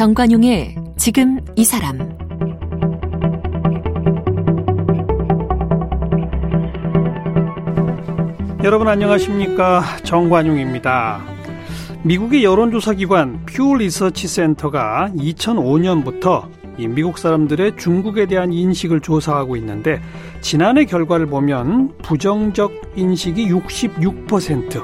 정관용의 지금 이 사람. 여러분 안녕하십니까? 정관용입니다. 미국의 여론조사기관 퓨 리서치 센터가 2005년부터 미국 사람들의 중국에 대한 인식을 조사하고 있는데, 지난해 결과를 보면 부정적 인식이 66%,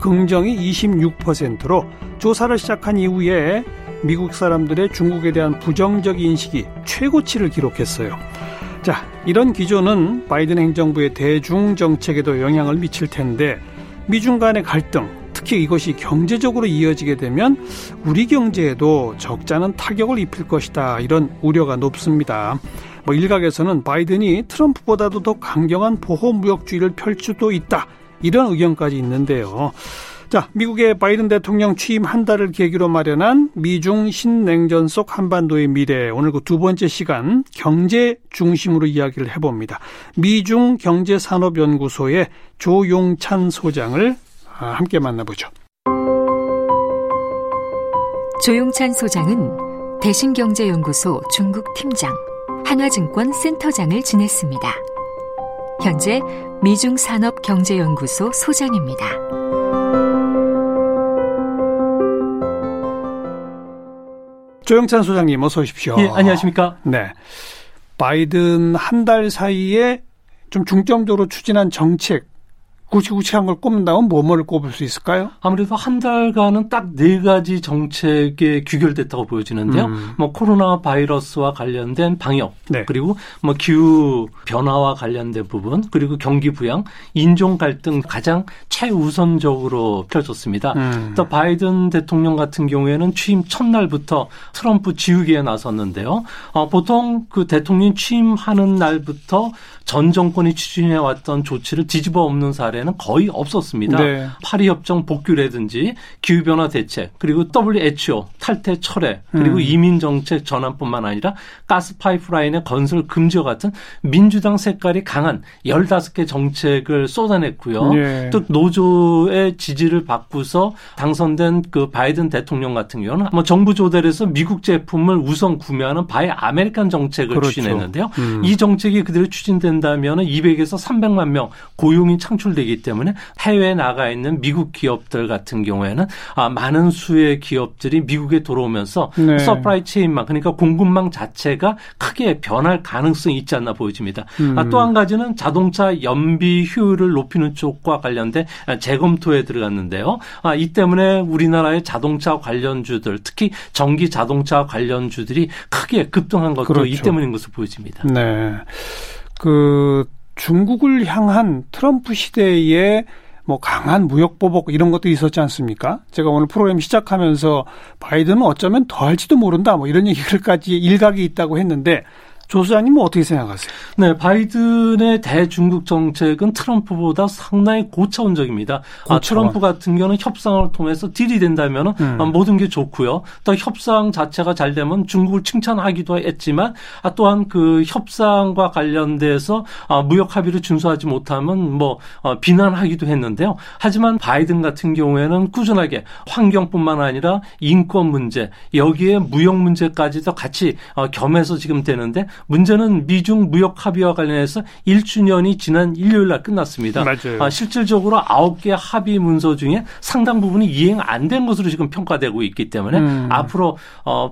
긍정이 26%로 조사를 시작한 이후에 미국 사람들의 중국에 대한 부정적 인식이 최고치를 기록했어요. 자, 이런 기조는 바이든 행정부의 대중정책에도 영향을 미칠 텐데, 미중 간의 갈등, 특히 이것이 경제적으로 이어지게 되면 우리 경제에도 적잖은 타격을 입힐 것이다, 이런 우려가 높습니다. 일각에서는 바이든이 트럼프보다도 더 강경한 보호무역주의를 펼 수도 있다, 이런 의견까지 있는데요. 자, 미국의 바이든 대통령 취임 한 달을 계기로 마련한 미중 신냉전 속 한반도의 미래, 오늘 그 두 번째 시간 경제 중심으로 이야기를 해봅니다. 미중 경제산업연구소의 조용찬 소장을 함께 만나보죠. 조용찬 소장은 대신경제연구소 중국팀장, 한화증권 센터장을 지냈습니다. 현재 미중산업경제연구소 소장입니다. 조영찬 소장님, 어서 오십시오. 예, 안녕하십니까. 네. 바이든 한 달 사이에 좀 중점적으로 추진한 정책, 구체한 걸 꼽는다면 뭐를 꼽을 수 있을까요? 아무래도 한 달간은 딱 네 가지 정책에 귀결됐다고 보여지는데요. 코로나 바이러스와 관련된 방역, 네. 그리고 기후 변화와 관련된 부분, 그리고 경기 부양, 인종 갈등 가장 최우선적으로 펼쳤습니다. 또 바이든 대통령 같은 경우에는 취임 첫날부터 트럼프 지우기에 나섰는데요. 보통 그 대통령 취임하는 날부터 전 정권이 추진해왔던 조치를 뒤집어 엎는 사례는 거의 없었습니다. 네. 파리협정 복귀라든지 기후변화 대책, 그리고 WHO 탈퇴 철회, 그리고 이민정책 전환뿐만 아니라 가스 파이프라인의 건설 금지와 같은 민주당 색깔이 강한 15개 정책을 쏟아냈고요. 네. 또 노조의 지지를 받고서 당선된 그 바이든 대통령 같은 경우는 정부 조달에서 미국 제품을 우선 구매하는 바이 아메리칸 정책을 그렇죠. 추진했는데요. 이 정책이 그대로 추진된 다면 200에서 300만 명 고용이 창출되기 때문에 해외에 나가 있는 미국 기업들 같은 경우에는 많은 수의 기업들이 미국에 들어오면서 네. 서플라이 체인망, 그러니까 공급망 자체가 크게 변할 가능성이 있지 않나 보여집니다. 또 한 가지는 자동차 연비 효율을 높이는 쪽과 관련된 재검토에 들어갔는데요. 이 때문에 우리나라의 자동차 관련주들, 특히 전기 자동차 관련주들이 크게 급등한 것도 그렇죠. 이 때문인 것으로 보여집니다. 네. 중국을 향한 트럼프 시대의 강한 무역 보복 이런 것도 있었지 않습니까? 제가 오늘 프로그램 시작하면서 바이든은 어쩌면 더 할지도 모른다, 이런 얘기까지 일각이 있다고 했는데, 조 소장님은 어떻게 생각하세요? 네, 바이든의 대중국 정책은 트럼프보다 상당히 고차원적입니다. 트럼프 같은 경우는 협상을 통해서 딜이 된다면 모든 게 좋고요. 또 협상 자체가 잘 되면 중국을 칭찬하기도 했지만 또한 그 협상과 관련돼서 무역 합의를 준수하지 못하면 비난하기도 했는데요. 하지만 바이든 같은 경우에는 꾸준하게 환경뿐만 아니라 인권 문제, 여기에 무역 문제까지도 같이 겸해서 지금 되는데, 문제는 미중 무역 합의와 관련해서 1주년이 지난 일요일 날 끝났습니다. 맞아요. 실질적으로 9개 합의 문서 중에 상당 부분이 이행 안 된 것으로 지금 평가되고 있기 때문에 앞으로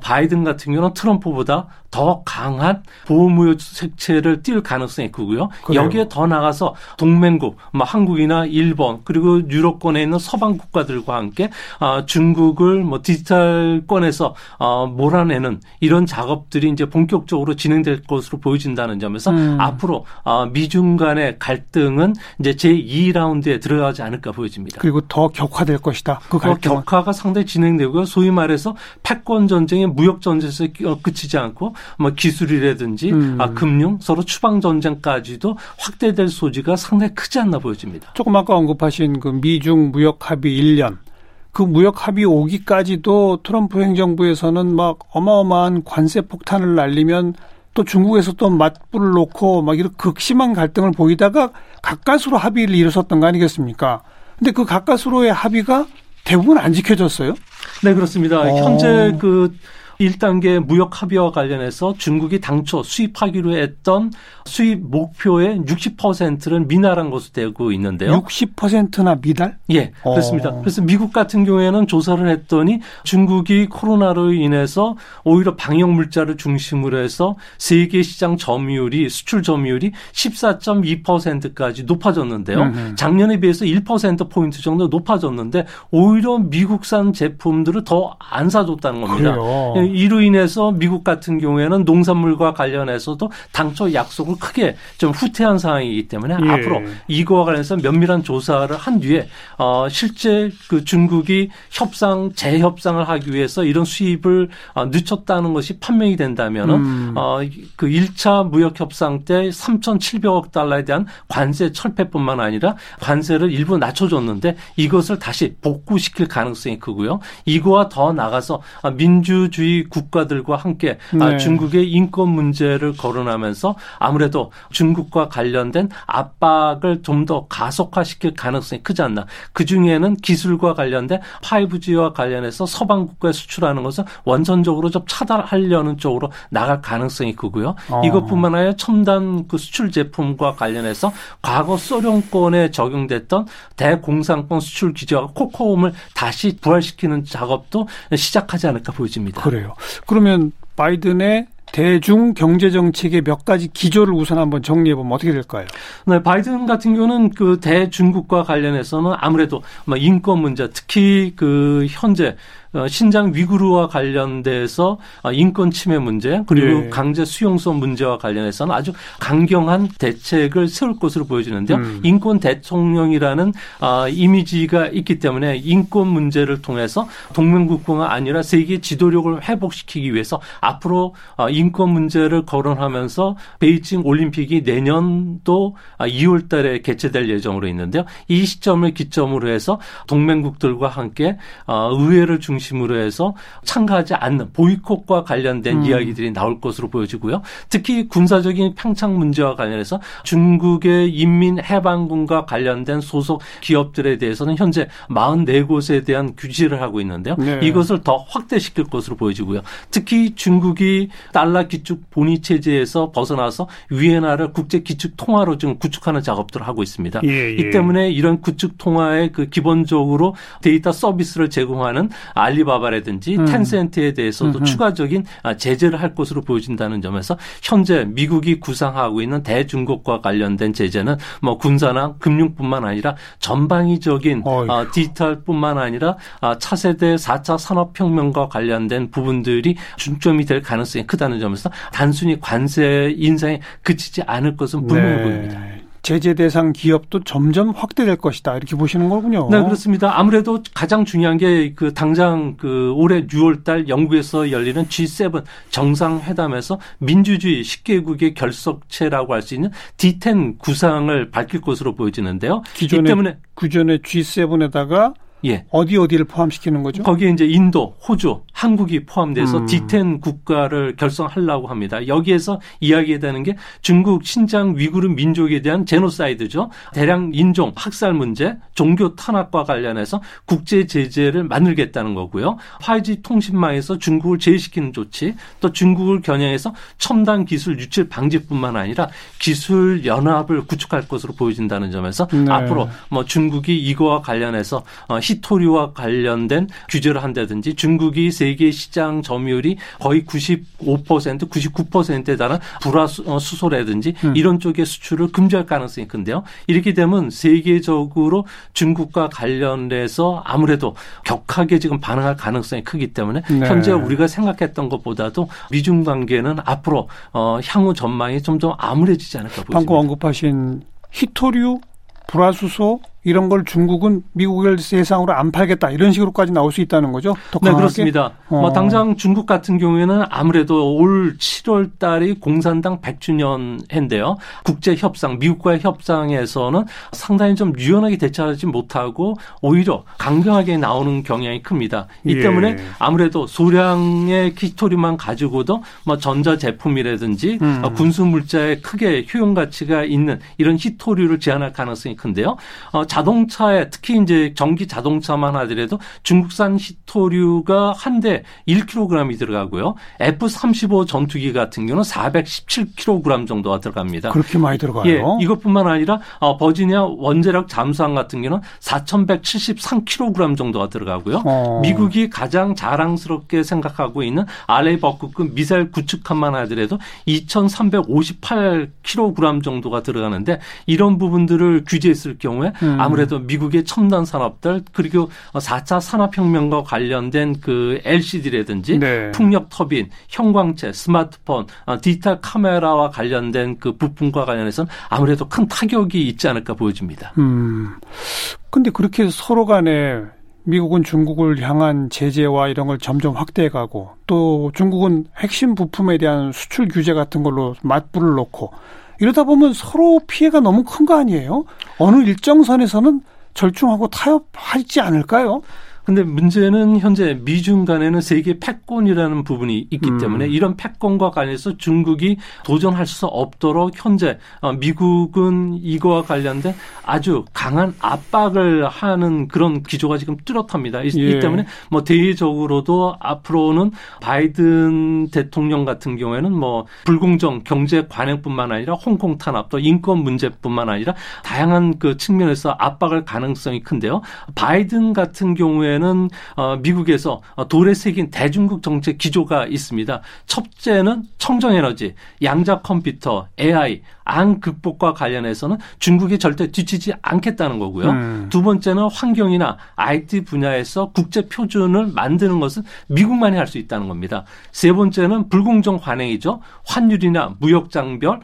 바이든 같은 경우는 트럼프보다 더 강한 보호무역 색채를 띌 가능성이 크고요. 그래요. 여기에 더 나가서 동맹국, 한국이나 일본, 그리고 유럽권에 있는 서방 국가들과 함께 중국을 디지털권에서 몰아내는 이런 작업들이 이제 본격적으로 진행될 것으로 보여진다는 점에서 앞으로 미중 간의 갈등은 이제 제2라운드에 들어가지 않을까 보여집니다. 그리고 더 격화될 것이다. 격화가 상당히 진행되고요. 소위 말해서 패권 전쟁이 무역 전쟁에서 그치지 않고 기술이라든지 금융, 서로 추방 전쟁까지도 확대될 소지가 상당히 크지 않나 보여집니다. 조금 아까 언급하신 그 미중 무역 합의 1년. 그 무역 합의 오기까지도 트럼프 행정부에서는 어마어마한 관세 폭탄을 날리면 또 중국에서 또 맞불을 놓고 이런 극심한 갈등을 보이다가 가까스로 합의를 이뤘었던 거 아니겠습니까? 근데 그 가까스로의 합의가 대부분 안 지켜졌어요? 네, 그렇습니다. 현재 1단계 무역 합의와 관련해서 중국이 당초 수입하기로 했던 수입 목표의 60%를 미달한 것으로 되고 있는데요. 60%나 미달? 예, 그렇습니다. 그래서 미국 같은 경우에는 조사를 했더니 중국이 코로나로 인해서 오히려 방역 물자를 중심으로 해서 세계 시장 점유율이 수출 점유율이 14.2%까지 높아졌는데요. 작년에 비해서 1%포인트 정도 높아졌는데 오히려 미국산 제품들을 더 안 사줬다는 겁니다. 그래요. 이로 인해서 미국 같은 경우에는 농산물과 관련해서도 당초 약속을 크게 좀 후퇴한 상황이기 때문에 예. 앞으로 이거와 관련해서 면밀한 조사를 한 뒤에 실제 그 중국이 협상 재협상을 하기 위해서 이런 수입을 늦췄다는 것이 판명이 된다면은 그 1차 무역 협상 때 3,700억 달러에 대한 관세 철폐뿐만 아니라 관세를 일부 낮춰줬는데 이것을 다시 복구시킬 가능성이 크고요. 이거와 더 나가서 민주주의 국가들과 함께 네. 중국의 인권 문제를 거론하면서 아무래도 중국과 관련된 압박을 좀 더 가속화시킬 가능성이 크지 않나. 그중에는 기술과 관련된 5G와 관련해서 서방 국가에 수출하는 것을 원천적으로 좀 차단하려는 쪽으로 나갈 가능성이 크고요. 이것뿐만 아니라 첨단 그 수출 제품과 관련해서 과거 소련권에 적용됐던 대공산권 수출 규제와 코코움을 다시 부활시키는 작업도 시작하지 않을까 보여집니다. 그래요. 그러면 바이든의 대중 경제 정책의 몇 가지 기조를 우선 한번 정리해 보면 어떻게 될까요? 네, 바이든 같은 경우는 그 대중국과 관련해서는 아무래도 인권 문제, 특히 그 현재 신장 위구르와 관련돼서 인권 침해 문제 그리고 네. 강제 수용소 문제와 관련해서는 아주 강경한 대책을 세울 것으로 보여지는데요. 인권 대통령이라는 이미지가 있기 때문에 인권 문제를 통해서 동맹국가가 아니라 세계 지도력을 회복시키기 위해서 앞으로 인권 문제를 거론하면서 베이징 올림픽이 내년도 2월 달에 개최될 예정으로 있는데요. 이 시점을 기점으로 해서 동맹국들과 함께 의회를 중심으로 해서 참가하지 않는 보이콧과 관련된 이야기들이 나올 것으로 보여지고요. 특히 군사적인 평창 문제와 관련해서 중국의 인민해방군과 관련된 소속 기업들에 대해서는 현재 44곳에 대한 규제를 하고 있는데요. 네. 이것을 더 확대시킬 것으로 보여지고요. 특히 중국이 달러 기축 본위 체제에서 벗어나서 위엔화를 국제 기축 통화로 지금 구축하는 작업들을 하고 있습니다. 예, 예. 이 때문에 이런 구축 통화의 그 기본적으로 데이터 서비스를 제공하는 알리바바라든지 텐센트에 대해서도 추가적인 제재를 할 것으로 보여진다는 점에서 현재 미국이 구상하고 있는 대중국과 관련된 제재는 뭐 군사나 금융뿐만 아니라 전방위적인 디지털뿐만 아니라 차세대 4차 산업혁명과 관련된 부분들이 중점이 될 가능성이 크다는 점에서 단순히 관세 인상에 그치지 않을 것은 분명해 보입니다. 제재 대상 기업도 점점 확대될 것이다. 이렇게 보시는 거군요. 네, 그렇습니다. 아무래도 가장 중요한 게 그 당장 그 올해 6월 달 영국에서 열리는 G7 정상회담에서 민주주의 10개국의 결속체라고 할 수 있는 D10 구상을 밝힐 것으로 보여지는데요. 기존에 G7에다가 예. 어디를 포함시키는 거죠? 거기에 이제 인도, 호주, 한국이 포함돼서 D10 국가를 결성하려고 합니다. 여기에서 이야기해야 되는 게 중국 신장 위구르 민족에 대한 제노사이드죠. 대량 인종, 학살 문제, 종교 탄압과 관련해서 국제 제재를 만들겠다는 거고요. 화이지 통신망에서 중국을 제외시키는 조치, 또 중국을 겨냥해서 첨단 기술 유출 방지뿐만 아니라 기술 연합을 구축할 것으로 보여진다는 점에서 네. 앞으로 뭐 중국이 이거와 관련해서 희토류와 관련된 규제를 한다든지 중국이 세계 시장 점유율이 거의 95%, 99%에 달한 불화수소라든지 이런 쪽의 수출을 금지할 가능성이 큰데요. 이렇게 되면 세계적으로 중국과 관련돼서 아무래도 격하게 지금 반응할 가능성이 크기 때문에 네. 현재 우리가 생각했던 것보다도 미중 관계는 앞으로 향후 전망이 점점 암울해지지 않을까 보입니다. 방금 언급하신 희토류, 불화수소 이런 걸 중국은 미국을 세상으로 안 팔겠다 이런 식으로까지 나올 수 있다는 거죠? 네, 그렇습니다. 당장 중국 같은 경우에는 아무래도 올 7월 달이 공산당 100주년 해인데요. 국제협상, 미국과의 협상에서는 상당히 좀 유연하게 대처하지 못하고 오히려 강경하게 나오는 경향이 큽니다. 이 때문에 예. 아무래도 소량의 희토류만 가지고도 뭐 전자제품이라든지 군수물자에 크게 효용가치가 있는 이런 희토류를 제한할 가능성이 큰데요. 자동차에 특히 이제 전기 자동차만 하더라도 중국산 희토류가 한 대 1kg이 들어가고요. F-35 전투기 같은 경우는 417kg 정도가 들어갑니다. 그렇게 많이 들어가요? 예, 이것뿐만 아니라 버지니아 원자력 잠수함 같은 경우는 4,173kg 정도가 들어가고요. 미국이 가장 자랑스럽게 생각하고 있는 알레버크급 미사일 구축함만 하더라도 2,358kg 정도가 들어가는데 이런 부분들을 규제했을 경우에 아무래도 미국의 첨단 산업들 그리고 4차 산업혁명과 관련된 그 LCD라든지 네. 풍력터빈, 형광체, 스마트폰, 디지털 카메라와 관련된 그 부품과 관련해서는 아무래도 큰 타격이 있지 않을까 보여집니다. 근데 그렇게 서로 간에 미국은 중국을 향한 제재와 이런 걸 점점 확대해가고 또 중국은 핵심 부품에 대한 수출 규제 같은 걸로 맞불을 놓고 이러다 보면 서로 피해가 너무 큰 거 아니에요? 어느 일정선에서는 절충하고 타협하지 않을까요? 근데 문제는 현재 미중 간에는 세계 패권이라는 부분이 있기 때문에 이런 패권과 관련해서 중국이 도전할 수 없도록 현재 미국은 이거와 관련된 아주 강한 압박을 하는 그런 기조가 지금 뚜렷합니다. 이 때문에 뭐 대외적으로도 앞으로는 바이든 대통령 같은 경우에는 뭐 불공정 경제 관행뿐만 아니라 홍콩 탄압 또 인권 문제뿐만 아니라 다양한 그 측면에서 압박을 가능성이 큰데요. 바이든 같은 경우에 는 미국에서 돌에 새긴 대중국 정책 기조가 있습니다. 첫째는 청정에너지, 양자 컴퓨터, AI, 안 극복과 관련해서는 중국이 절대 뒤치지 않겠다는 거고요. 두 번째는 환경이나 IT 분야에서 국제 표준을 만드는 것은 미국만이 할 수 있다는 겁니다. 세 번째는 불공정 관행이죠. 환율이나 무역장벽,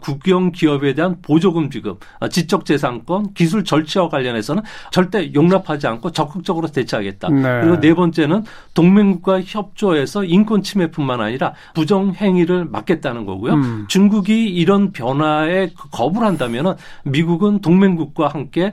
국영 기업에 대한 보조금 지급, 지적재산권, 기술 절취와 관련해서는 절대 용납하지 않고 적극적으로 대처하겠다. 네. 그리고 네 번째는 동맹국과 협조해서 인권 침해뿐만 아니라 부정행위를 막겠다는 거고요. 중국이 이런 변화 에 거부를 한다면은 미국은 동맹국과 함께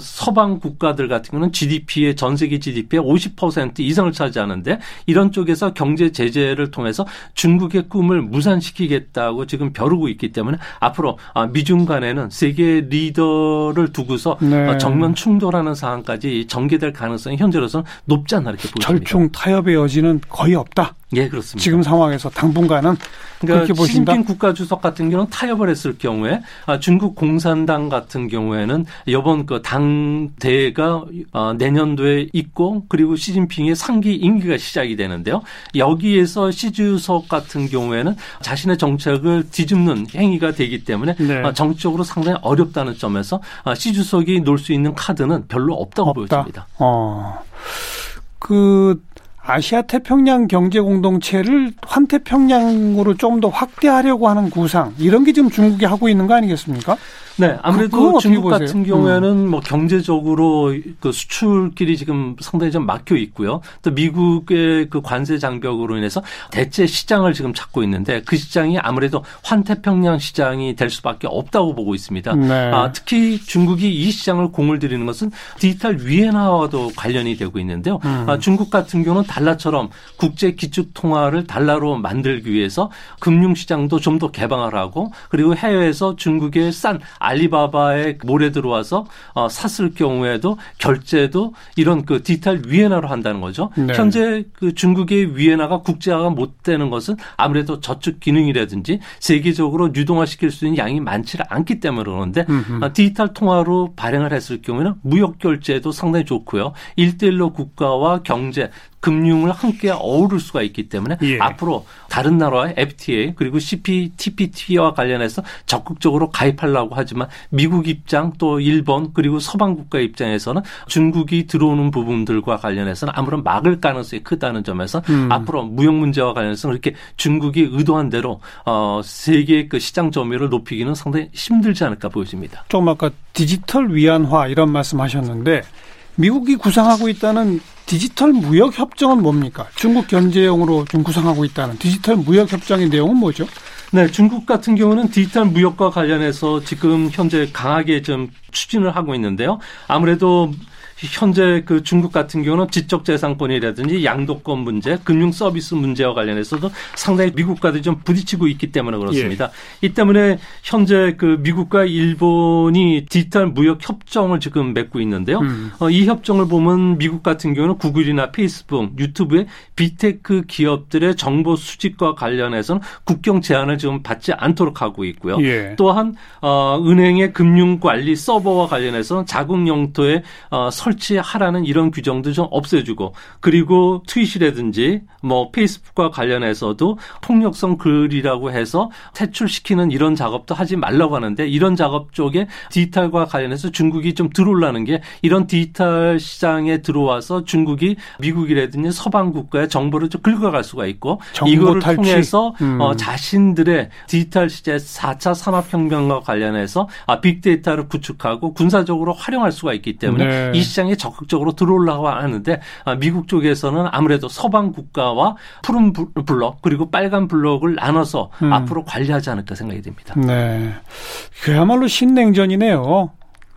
서방 국가들 같은 경우는 GDP의 전 세계 GDP의 50% 이상을 차지하는데 이런 쪽에서 경제 제재를 통해서 중국의 꿈을 무산시키겠다고 지금 벼르고 있기 때문에 앞으로 미중 간에는 세계 리더를 두고서 네. 정면 충돌하는 상황까지 전개될 가능성이 현재로서는 높지 않나 이렇게 보입니다. 절충 타협의 여지는 거의 없다. 예, 그렇습니다. 지금 상황에서 당분간은 그렇게 보신다. 시진핑 국가주석 같은 경우는 타협을 했을 경우에 중국 공산당 같은 경우에는 이번 그 당대회가 내년도에 있고 그리고 시진핑의 3기 임기가 시작이 되는데요. 여기에서 시 주석 같은 경우에는 자신의 정책을 뒤집는 행위가 되기 때문에 네. 정치적으로 상당히 어렵다는 점에서 시 주석이 놓을 수 있는 카드는 별로 없다고 보여집니다. 아시아 태평양 경제 공동체를 환태평양으로 좀 더 확대하려고 하는 구상 이런 게 지금 중국이 하고 있는 거 아니겠습니까? 네, 아무래도 중국 같은 경우에는 뭐 경제적으로 그 수출길이 지금 상당히 좀 막혀 있고요. 또 미국의 그 관세 장벽으로 인해서 대체 시장을 지금 찾고 있는데 그 시장이 아무래도 환태평양 시장이 될 수밖에 없다고 보고 있습니다. 네. 특히 중국이 이 시장을 공을 들이는 것은 디지털 위엔화와도 관련이 되고 있는데요. 중국 같은 경우는 달러처럼 국제 기축 통화를 달러로 만들기 위해서 금융 시장도 좀 더 개방을 하고 그리고 해외에서 중국의 싼 알리바바에 몰에 들어와서 샀을 경우에도 결제도 이런 그 디지털 위엔화로 한다는 거죠. 네. 현재 그 중국의 위엔화가 국제화가 못 되는 것은 아무래도 저축 기능이라든지 세계적으로 유동화시킬 수 있는 양이 많지 않기 때문에 그런데 디지털 통화로 발행을 했을 경우에는 무역 결제도 상당히 좋고요. 일대일로 국가와 경제 금융을 함께 어우를 수가 있기 때문에 예. 앞으로 다른 나라와의 FTA 그리고 TPP와 관련해서 적극적으로 가입하려고 하지만 미국 입장 또 일본 그리고 서방 국가 입장에서는 중국이 들어오는 부분들과 관련해서는 아무런 막을 가능성이 크다는 점에서 앞으로 무역 문제와 관련해서 그렇게 중국이 의도한 대로 세계의 그 시장 점유율을 높이기는 상당히 힘들지 않을까 보여집니다. 조금 아까 디지털 위안화 이런 말씀하셨는데 미국이 구상하고 있다는 디지털 무역 협정은 뭡니까? 중국 견제용으로 좀 구상하고 있다는 디지털 무역 협정의 내용은 뭐죠? 네, 중국 같은 경우는 디지털 무역과 관련해서 지금 현재 강하게 좀 추진을 하고 있는데요. 아무래도 현재 그 중국 같은 경우는 지적재산권이라든지 양도권 문제, 금융 서비스 문제와 관련해서도 상당히 미국과도 좀 부딪히고 있기 때문에 그렇습니다. 예. 이 때문에 현재 그 미국과 일본이 디지털 무역 협정을 지금 맺고 있는데요. 이 협정을 보면 미국 같은 경우는 구글이나 페이스북, 유튜브의 빅테크 기업들의 정보 수집과 관련해서는 국경 제한을 지금 받지 않도록 하고 있고요. 예. 또한 은행의 금융 관리 서버와 관련해서 자국 영토에 설치하라는 이런 규정도 좀 없애주고, 그리고 트윗이라든지 뭐 페이스북과 관련해서도 폭력성 글이라고 해서 퇴출시키는 이런 작업도 하지 말라고 하는데, 이런 작업 쪽에 디지털과 관련해서 중국이 좀 들어오려는 게, 이런 디지털 시장에 들어와서 중국이 미국이라든지 서방 국가의 정보를 좀 긁어갈 수가 있고, 이거를 통해서 자신들의 디지털 시대 4차 산업혁명과 관련해서 빅데이터를 구축하고 군사적으로 활용할 수가 있기 때문에 네. 이 시장에 적극적으로 들어오려고 하는데, 미국 쪽에서는 아무래도 서방 국가와 푸른 블록 그리고 빨간 블록을 나눠서 앞으로 관리하지 않을까 생각이 됩니다. 네, 그야말로 신냉전이네요.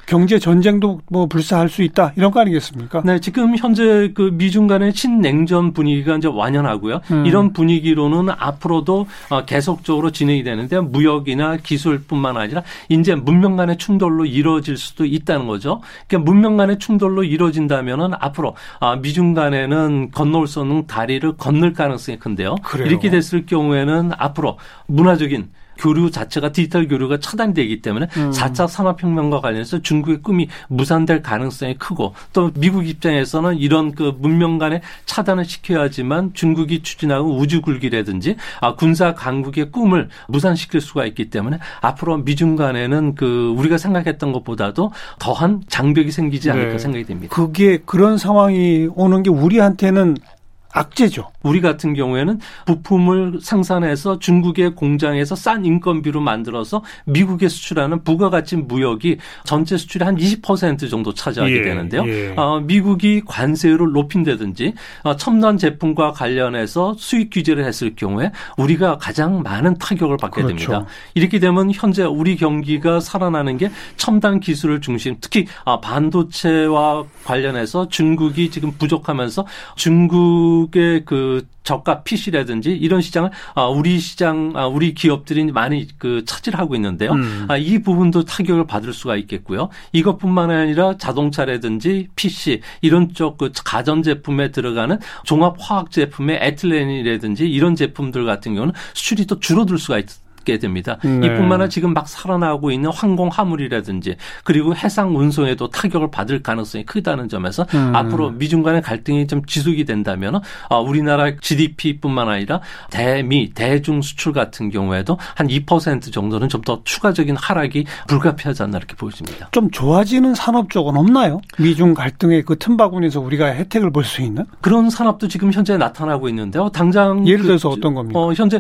경제 전쟁도 뭐 불사할 수 있다, 이런 거 아니겠습니까? 네, 지금 현재 그 미중 간의 신냉전 분위기가 이제 완연하고요. 이런 분위기로는 앞으로도 계속적으로 진행이 되는데, 무역이나 기술뿐만 아니라 이제 문명 간의 충돌로 이루어질 수도 있다는 거죠. 그러니까 문명 간의 충돌로 이루어진다면은 앞으로 미중 간에는 건너올 수 없는 다리를 건널 가능성이 큰데요. 그래요. 이렇게 됐을 경우에는 앞으로 문화적인 교류 자체가, 디지털 교류가 차단되기 때문에 4차 산업혁명과 관련해서 중국의 꿈이 무산될 가능성이 크고, 또 미국 입장에서는 이런 그 문명 간의 차단을 시켜야지만 중국이 추진하고 우주굴기라든지 군사 강국의 꿈을 무산시킬 수가 있기 때문에 앞으로 미중 간에는 그 우리가 생각했던 것보다도 더한 장벽이 생기지 않을까 네. 생각이 됩니다. 그게 그런 상황이 오는 게 우리한테는 악재죠. 우리 같은 경우에는 부품을 생산해서 중국의 공장에서 싼 인건비로 만들어서 미국에 수출하는 부가가치 무역이 전체 수출의 한 20% 정도 차지하게 되는데요. 예. 미국이 관세율을 높인다든지 첨단 제품과 관련해서 수입 규제를 했을 경우에 우리가 가장 많은 타격을 받게 그렇죠. 됩니다. 이렇게 되면 현재 우리 경기가 살아나는 게 첨단 기술을 중심, 특히 반도체와 관련해서 중국이 지금 부족하면서 중국의 그 저가 PC라든지 이런 시장을 우리 기업들이 많이 그 차질하고 있는데요. 이 부분도 타격을 받을 수가 있겠고요. 이것뿐만 아니라 자동차라든지 PC 이런 쪽 그 가전 제품에 들어가는 종합 화학 제품의 에틸렌이라든지 이런 제품들 같은 경우는 수출이 또 줄어들 수가 있습니다. 됩니다. 네. 이뿐만 아니라 지금 막 살아나고 있는 항공 화물이라든지 그리고 해상 운송에도 타격을 받을 가능성이 크다는 점에서 앞으로 미중 간의 갈등이 좀 지속이 된다면 우리나라 GDP뿐만 아니라 대미, 대중 수출 같은 경우에도 한 2% 정도는 좀 더 추가적인 하락이 불가피하지 않나 이렇게 보입니다. 좀 좋아지는 산업 쪽은 없나요? 미중 갈등의 그 틈바구니에서 우리가 혜택을 볼 수 있는? 그런 산업도 지금 현재 나타나고 있는데요. 당장 예를 들어서 어떤 겁니까? 현재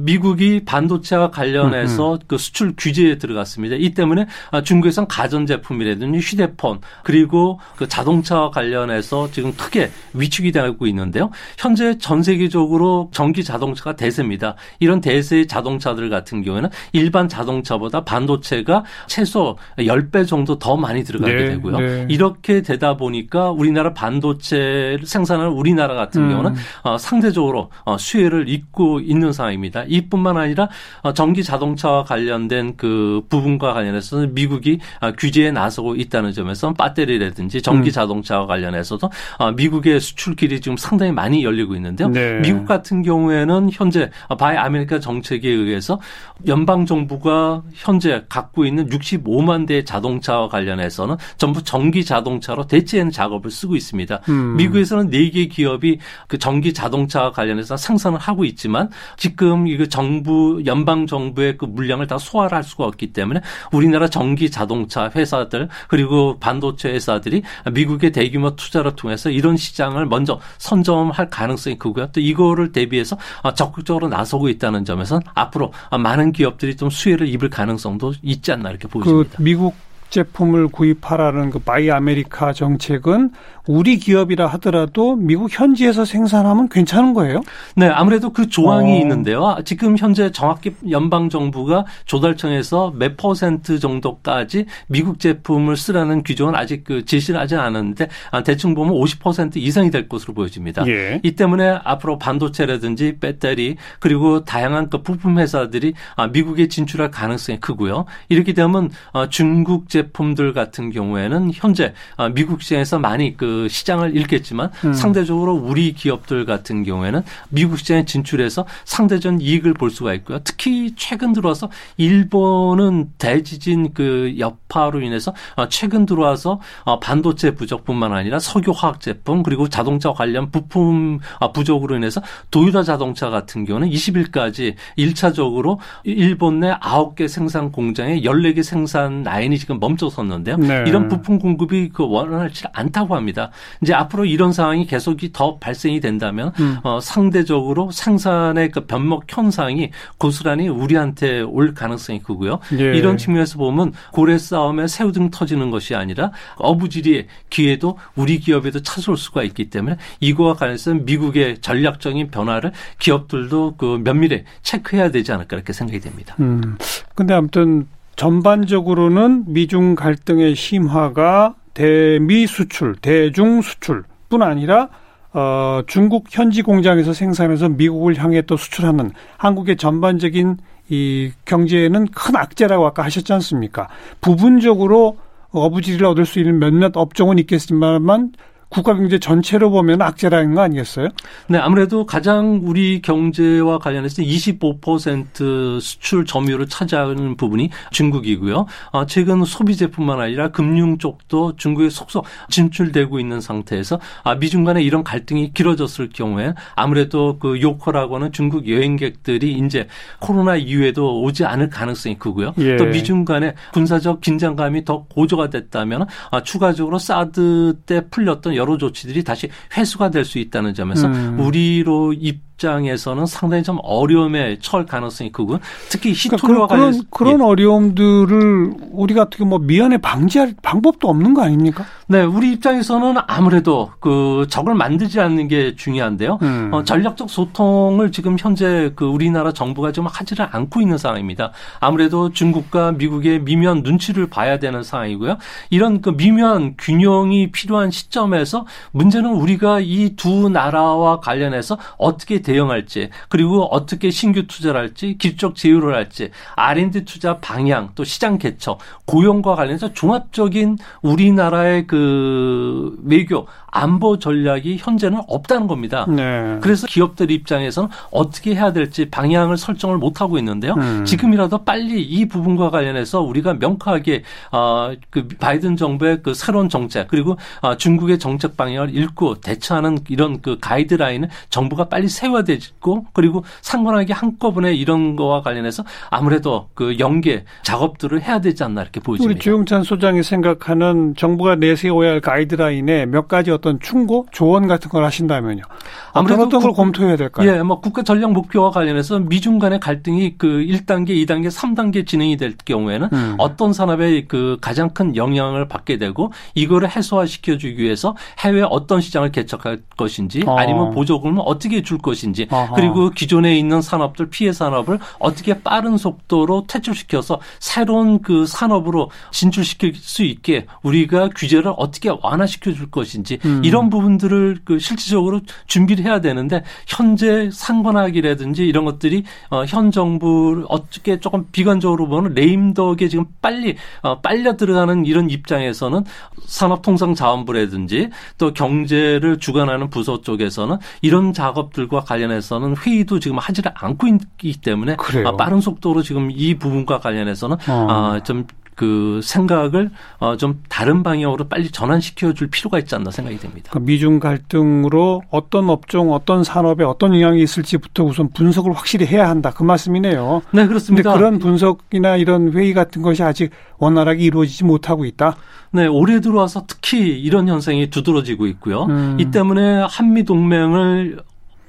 미국이 반도 차와 관련해서 그 수출 규제에 들어갔습니다. 이 때문에 중국에선 가전제품이라든지 휴대폰 그리고 그 자동차와 관련해서 지금 크게 위축이 되고 있는데요. 현재 전 세계적으로 전기 자동차가 대세입니다. 이런 대세의 자동차들 같은 경우에는 일반 자동차보다 반도체가 최소 10배 정도 더 많이 들어가게 네, 되고요. 네. 이렇게 되다 보니까 우리나라 반도체를 생산하는 우리나라 같은 경우는 상대적으로 수혜를 입고 있는 상황입니다. 이뿐만 아니라 전기 자동차와 관련된 그 부분과 관련해서는 미국이 규제에 나서고 있다는 점에서 배터리라든지 전기 자동차와 관련해서도 미국의 수출 길이 지금 상당히 많이 열리고 있는데요. 네. 미국 같은 경우에는 현재 바이 아메리칸 정책에 의해서 연방 정부가 현재 갖고 있는 65만 대의 자동차와 관련해서는 전부 전기 자동차로 대체하는 작업을 쓰고 있습니다. 미국에서는 4개 기업이 그 전기 자동차와 관련해서 생산을 하고 있지만 지금 이거 정부 연방 정부의 그 물량을 다 소화를 할 수가 없기 때문에 우리나라 전기 자동차 회사들 그리고 반도체 회사들이 미국의 대규모 투자를 통해서 이런 시장을 먼저 선점할 가능성이 크고요. 또 이거를 대비해서 적극적으로 나서고 있다는 점에서는 앞으로 많은 기업들이 좀 수혜를 입을 가능성도 있지 않나 이렇게 보입니다. 그 미국 제품을 구입하라는 그 바이 아메리카 정책은 우리 기업이라 하더라도 미국 현지에서 생산하면 괜찮은 거예요? 네, 아무래도 그 조항이 있는데요. 지금 현재 정확히 연방 정부가 조달청에서 몇 퍼센트 정도까지 미국 제품을 쓰라는 규정은 아직 그 제시를 하지 않았는데 대충 보면 50% 이상이 될 것으로 보여집니다. 예. 이 때문에 앞으로 반도체라든지 배터리 그리고 다양한 그 부품 회사들이 미국에 진출할 가능성이 크고요. 이렇게 되면 중국 제품들 같은 경우에는 현재 미국 시장에서 많이 그 시장을 잃겠지만 상대적으로 우리 기업들 같은 경우에는 미국 시장에 진출해서 상대적인 이익을 볼 수가 있고요. 특히 최근 들어와서 일본은 대지진 그 여파로 인해서 최근 들어와서 반도체 부족뿐만 아니라 석유화학 제품 그리고 자동차 관련 부품 부족으로 인해서 도요타 자동차 같은 경우는 20일까지 1차적으로 일본 내 9개 생산 공장에 14개 생산 라인이 지금 멈춰섰는데요. 네. 이런 부품 공급이 그 원활치 않다고 합니다. 이제 앞으로 이런 상황이 계속이 더 발생이 된다면 상대적으로 생산의 그 변목 현상이 고스란히 우리한테 올 가능성이 크고요. 예. 이런 측면에서 보면 고래 싸움에 새우등 터지는 것이 아니라 어부지리의 기회도 우리 기업에도 찾아올 수가 있기 때문에 이거와 관련해서 미국의 전략적인 변화를 기업들도 그 면밀히 체크해야 되지 않을까 이렇게 생각이 됩니다. 근데 아무튼 전반적으로는 미중 갈등의 심화가 대미 수출, 대중 수출뿐 아니라 중국 현지 공장에서 생산해서 미국을 향해 또 수출하는 한국의 전반적인 이 경제에는 큰 악재라고 아까 하셨지 않습니까? 부분적으로 어부지리를 얻을 수 있는 몇몇 업종은 있겠지만 국가 경제 전체로 보면 악재라는 거 아니겠어요? 네, 아무래도 가장 우리 경제와 관련해서 25% 수출 점유율을 차지하는 부분이 중국이고요. 최근 소비 제품만 아니라 금융 쪽도 중국에 속속 진출되고 있는 상태에서 미중 간에 이런 갈등이 길어졌을 경우에 아무래도 그 요커라고 하는 중국 여행객들이 이제 코로나 이후에도 오지 않을 가능성이 크고요. 예. 또 미중 간에 군사적 긴장감이 더 고조가 됐다면 추가적으로 사드 때 풀렸던 여러 조치들이 다시 회수가 될 수 있다는 점에서 우리로 입장에서는 상당히 좀 어려움에 처할 가능성이 크고 특히 희토류와 관련해서 그런 예. 어려움들을 우리가 어떻게 뭐 미연에 방지할 방법도 없는 거 아닙니까? 네, 우리 입장에서는 아무래도 그 적을 만들지 않는 게 중요한데요. 전략적 소통을 지금 현재 그 우리나라 정부가 지금 하지를 않고 있는 상황입니다. 아무래도 중국과 미국의 미묘한 눈치를 봐야 되는 상황이고요. 이런 그 미묘한 균형이 필요한 시점에서 문제는 우리가 이 두 나라와 관련해서 어떻게 대응할지 그리고 어떻게 신규 투자를 할지 기술적 제휴를 할지 R&D 투자 방향 또 시장 개척 고용과 관련해서 종합적인 우리나라의 그 외교 안보 전략이 현재는 없다는 겁니다. 네. 그래서 기업들 입장에서는 어떻게 해야 될지 방향을 설정을 못하고 있는데요. 지금이라도 빨리 이 부분과 관련해서 우리가 명확하게 그 바이든 정부의 그 새로운 정책 그리고 중국의 정책 방향을 읽고 대처하는 이런 그 가이드라인을 정부가 빨리 세워야 되고 그리고 상관하게 한꺼번에 이런 거와 관련해서 아무래도 그 연계 작업들을 해야 되지 않나 이렇게 보입니다. 우리 조용찬 소장이 생각하는 정부가 내세워야 할 가이드라인에 몇 가지 어떤 충고, 조언 같은 걸 하신다면요. 아무래도 어떤 걸 검토해야 될까요? 예, 뭐 국가 전략 목표와 관련해서 미중 간의 갈등이 그 1단계, 2단계, 3단계 진행이 될 경우에는 어떤 산업에 그 가장 큰 영향을 받게 되고 이거를 해소화시켜주기 위해서 해외 어떤 시장을 개척할 것인지 아니면 보조금을 어떻게 줄 것인지 그리고 기존에 있는 산업들 피해 산업을 어떻게 빠른 속도로 퇴출시켜서 새로운 그 산업으로 진출시킬 수 있게 우리가 규제를 어떻게 완화시켜줄 것인지 이런 부분들을 그 실질적으로 준비를 해야 되는데 현재 상관학이라든지 이런 것들이 현 정부를 어떻게 조금 비관적으로 보는 레임덕에 지금 빨려 들어가는 이런 입장에서는 산업통상자원부라든지 또 경제를 주관하는 부서 쪽에서는 이런 작업들과 관련해서는 회의도 지금 하지를 않고 있기 때문에 그래요. 빠른 속도로 지금 이 부분과 관련해서는 좀 그 생각을 좀 다른 방향으로 빨리 전환시켜줄 필요가 있지 않나 생각이 됩니다. 그러니까 미중 갈등으로 어떤 업종, 어떤 산업에 어떤 영향이 있을지부터 우선 분석을 확실히 해야 한다. 그 말씀이네요. 네, 그렇습니다. 그런데 그런 분석이나 이런 회의 같은 것이 아직 원활하게 이루어지지 못하고 있다. 네, 올해 들어와서 특히 이런 현상이 두드러지고 있고요. 이 때문에 한미동맹을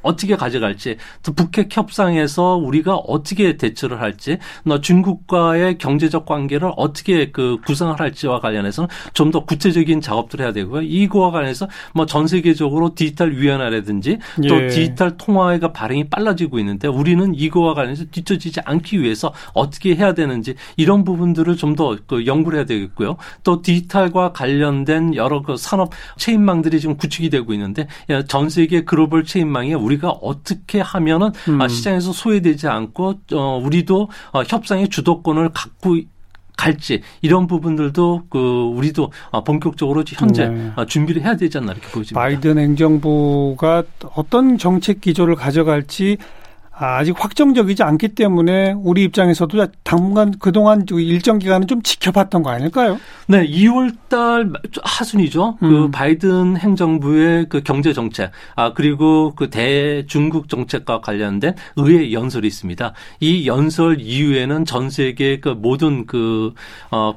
어떻게 가져갈지, 또 북핵 협상에서 우리가 어떻게 대처를 할지, 중국과의 경제적 관계를 어떻게 구상을 할지와 관련해서는 좀 더 구체적인 작업들을 해야 되고요. 이거와 관련해서 전 세계적으로 디지털 위원회라든지 또 예. 디지털 통화가 발행이 빨라지고 있는데 우리는 이거와 관련해서 뒤처지지 않기 위해서 어떻게 해야 되는지 이런 부분들을 좀 더 연구를 해야 되겠고요. 또 디지털과 관련된 여러 산업 체인망들이 지금 구축이 되고 있는데 전 세계 글로벌 체인망에 우리가 어떻게 하면은 시장에서 소외되지 않고 우리도 협상의 주도권을 갖고 갈지 이런 부분들도 우리도 본격적으로 현재 준비를 해야 되지 않나 이렇게 보여집니다. 바이든 행정부가 어떤 정책 기조를 가져갈지 아직 확정적이지 않기 때문에 우리 입장에서도 당분간 그동안 일정 기간은 좀 지켜봤던 거 아닐까요? 네, 2월 달 하순이죠. 바이든 행정부의 경제 정책, 그리고 대중국 정책과 관련된 의회 연설이 있습니다. 이 연설 이후에는 전 세계 모든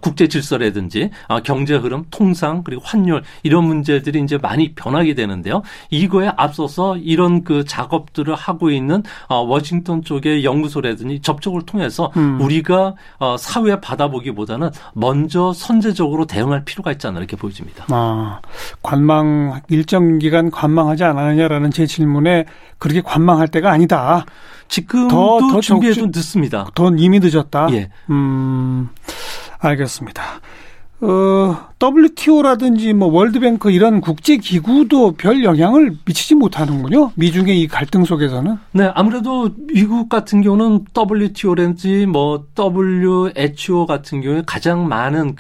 국제 질서라든지 경제 흐름, 통상 그리고 환율 이런 문제들이 이제 많이 변하게 되는데요. 이거에 앞서서 이런 작업들을 하고 있는 워싱턴 쪽의 연구소라든지 접촉을 통해서 우리가 사회 받아보기보다는 먼저 선제적으로 대응할 필요가 있지 않나 이렇게 보여집니다. 관망 일정 기간 관망하지 않았느냐라는 제 질문에 그렇게 관망할 때가 아니다. 지금도 더 준비해도 늦습니다. 더 이미 늦었다. 예. 알겠습니다. WTO라든지 월드뱅크 이런 국제기구도 별 영향을 미치지 못하는군요. 미중의 이 갈등 속에서는. 네, 아무래도 미국 같은 경우는 WTO라든지 WHO 같은 경우에 가장 많은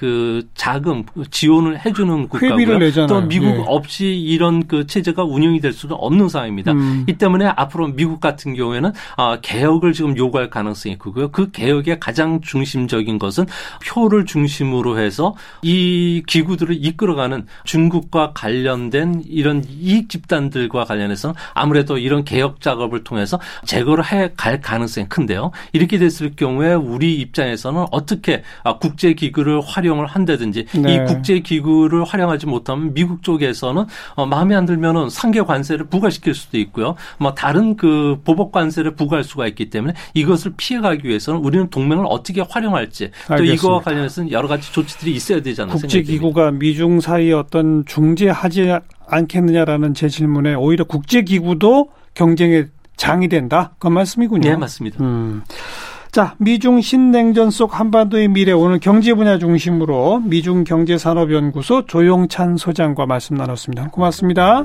자금 지원을 해주는 국가고요. 회비를 내잖아요. 또 미국 예. 없이 이런 체제가 운영이 될 수는 없는 상황입니다. 이 때문에 앞으로 미국 같은 경우에는 개혁을 지금 요구할 가능성이 크고요. 그 개혁의 가장 중심적인 것은 표를 중심으로 해서 이 기구들을 이끌어가는 중국과 관련된 이런 이익 집단들과 관련해서는 아무래도 이런 개혁 작업을 통해서 제거를 해갈 가능성이 큰데요. 이렇게 됐을 경우에 우리 입장에서는 어떻게 국제기구를 활용을 한다든지 네. 이 국제기구를 활용하지 못하면 미국 쪽에서는 마음에 안 들면은 상계 관세를 부과시킬 수도 있고요. 다른 보복 관세를 부과할 수가 있기 때문에 이것을 피해가기 위해서는 우리는 동맹을 어떻게 활용할지 알겠습니다. 또 이거와 관련해서는 여러 가지 조치들이 있어야 되지 않나 생각이 듭니다. 국제기구가 미중 사이 어떤 중재하지 않겠느냐라는 제 질문에 오히려 국제기구도 경쟁의 장이 된다. 그런 말씀이군요. 네, 맞습니다. 자, 미중 신냉전 속 한반도의 미래 오늘 경제 분야 중심으로 미중경제산업연구소 조용찬 소장과 말씀 나눴습니다. 고맙습니다.